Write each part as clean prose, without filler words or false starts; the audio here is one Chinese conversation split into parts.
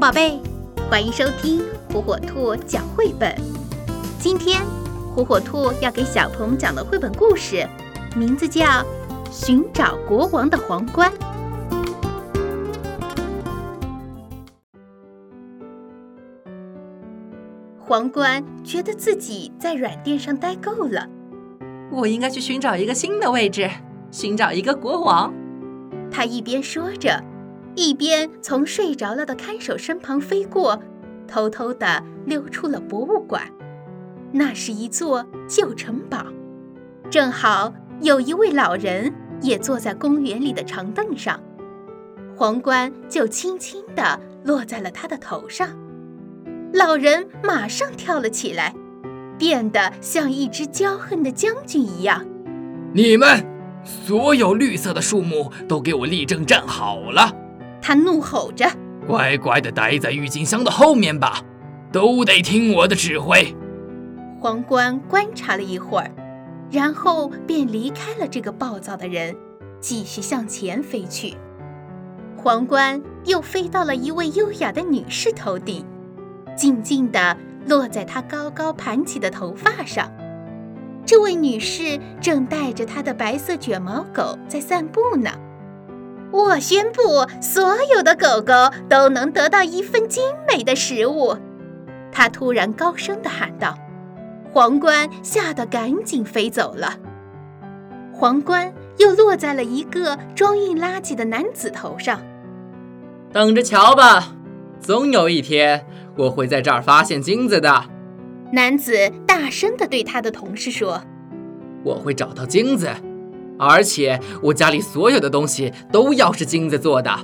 宝贝，欢迎收听火火兔讲绘本。今天火火兔要给小朋友讲的绘本故事名字叫《寻找国王的皇冠》。皇冠觉得自己在软垫上待够了，我应该去寻找一个新的位置，寻找一个国王。他一边说着，一边从睡着了的看守身旁飞过，偷偷地溜出了博物馆。那是一座旧城堡，正好有一位老人也坐在公园里的长凳上，皇冠就轻轻地落在了他的头上。老人马上跳了起来，变得像一只骄横的将军一样。你们所有绿色的树木都给我立正站好了，他怒吼着，乖乖地待在郁金香的后面吧，都得听我的指挥。皇冠观察了一会儿，然后便离开了这个暴躁的人，继续向前飞去。皇冠又飞到了一位优雅的女士头顶，静静地落在她高高盘起的头发上。这位女士正带着她的白色卷毛狗在散步呢。我宣布，所有的狗狗都能得到一份精美的食物，她突然高声地喊道。皇冠吓得赶紧飞走了。皇冠又落在了一个装运垃圾的男子头上。等着瞧吧，总有一天我会在这儿发现金子的。男子大声地对他的同事说，我会找到金子，而且我家里所有的东西都要是金子做的，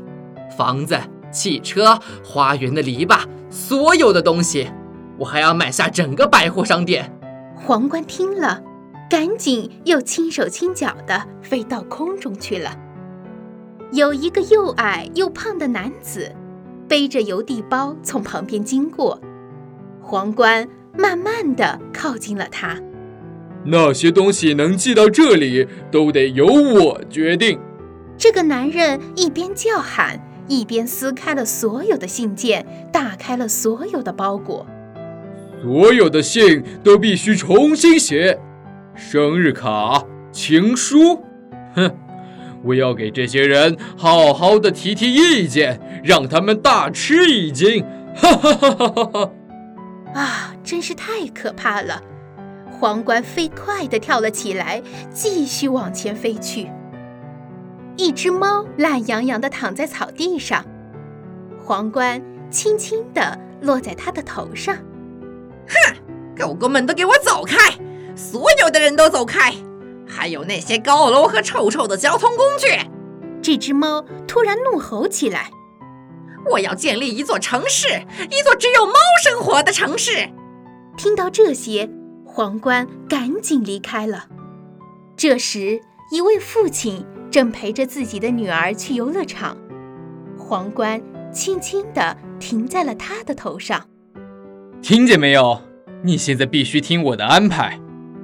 房子、汽车、花园的篱笆，所有的东西，我还要买下整个百货商店。皇冠听了，赶紧又轻手轻脚地飞到空中去了。有一个又矮又胖的男子背着邮递包从旁边经过，皇冠慢慢地靠近了他。那些东西能寄到这里都得由我决定。这个男人一边叫喊，一边撕开了所有的信件，打开了所有的包裹。所有的信都必须重新写，生日卡、情书，哼，我要给这些人好好的提提意见，让他们大吃一惊，哈哈哈哈哈！啊，真是太可怕了！皇冠飞快地跳了起来，继续往前飞去。一只猫懒洋洋地躺在草地上，皇冠轻轻地落在它的头上。哼，狗狗们都给我走开，所有的人都走开，还有那些高楼和臭臭的交通工具。这只猫突然怒吼起来，我要建立一座城市，一座只有猫生活的城市。听到这些，皇冠赶紧离开了。这时一位父亲正陪着自己的女儿去游乐场，皇冠轻轻地停在了他的头上。听见没有？你现在必须听我的安排。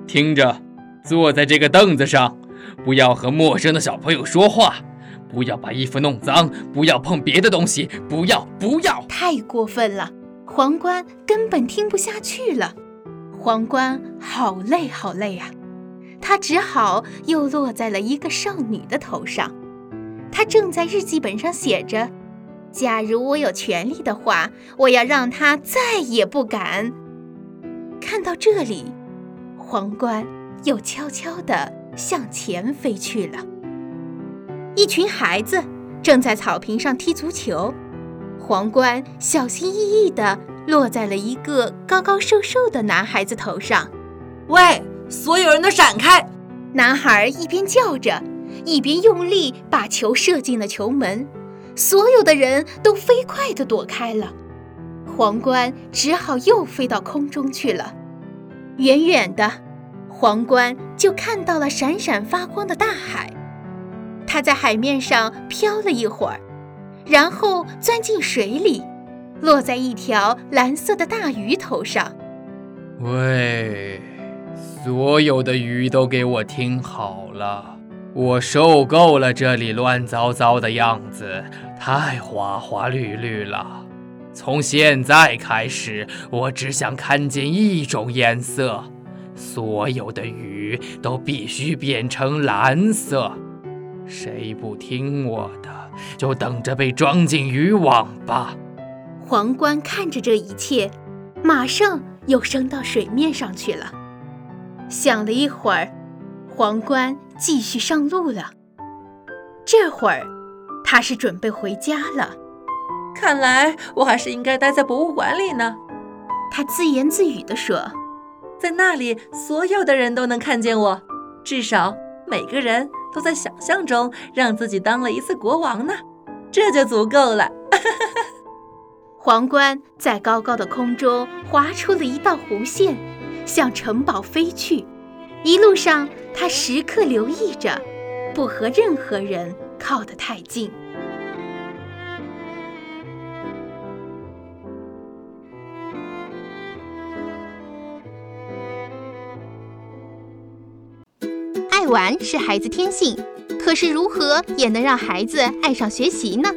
听着，坐在这个凳子上，不要和陌生的小朋友说话，不要把衣服弄脏，不要碰别的东西，不要！太过分了，皇冠根本听不下去了。皇冠好累啊，他只好又落在了一个少女的头上。他正在日记本上写着，假如我有权利的话，我要让他再也不敢。看到这里，皇冠又悄悄地向前飞去了。一群孩子正在草坪上踢足球，皇冠小心翼翼地落在了一个高高瘦瘦的男孩子头上。喂，所有人都闪开！男孩一边叫着，一边用力把球射进了球门。所有的人都飞快地躲开了，皇冠只好又飞到空中去了。远远的，皇冠就看到了闪闪发光的大海，它在海面上飘了一会儿，然后钻进水里，落在一条蓝色的大鱼头上。喂，所有的鱼都给我听好了，我受够了这里乱糟糟的样子，太花花绿绿了。从现在开始，我只想看见一种颜色，所有的雨都必须变成蓝色。谁不听我的，就等着被装进渔网吧。皇冠看着这一切，马上又升到水面上去了。想了一会儿，皇冠继续上路了。这会儿，他是准备回家了。看来我还是应该待在博物馆里呢，他自言自语地说。在那里，所有的人都能看见我，至少每个人都在想象中让自己当了一次国王呢，这就足够了。皇冠在高高的空中划出了一道弧线，向城堡飞去。一路上，他时刻留意着，不和任何人靠得太近。爱玩是孩子天性，可是如何也能让孩子爱上学习呢？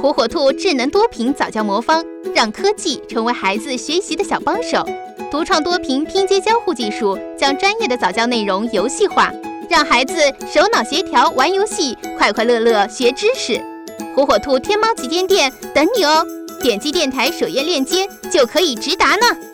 火火兔智能多屏早教魔方，让科技成为孩子学习的小帮手。独创多屏拼接交互技术，将专业的早教内容游戏化，让孩子手脑协调玩游戏，快快乐乐学知识。火火兔天猫旗舰店等你哦，点击电台首页链接就可以直达呢。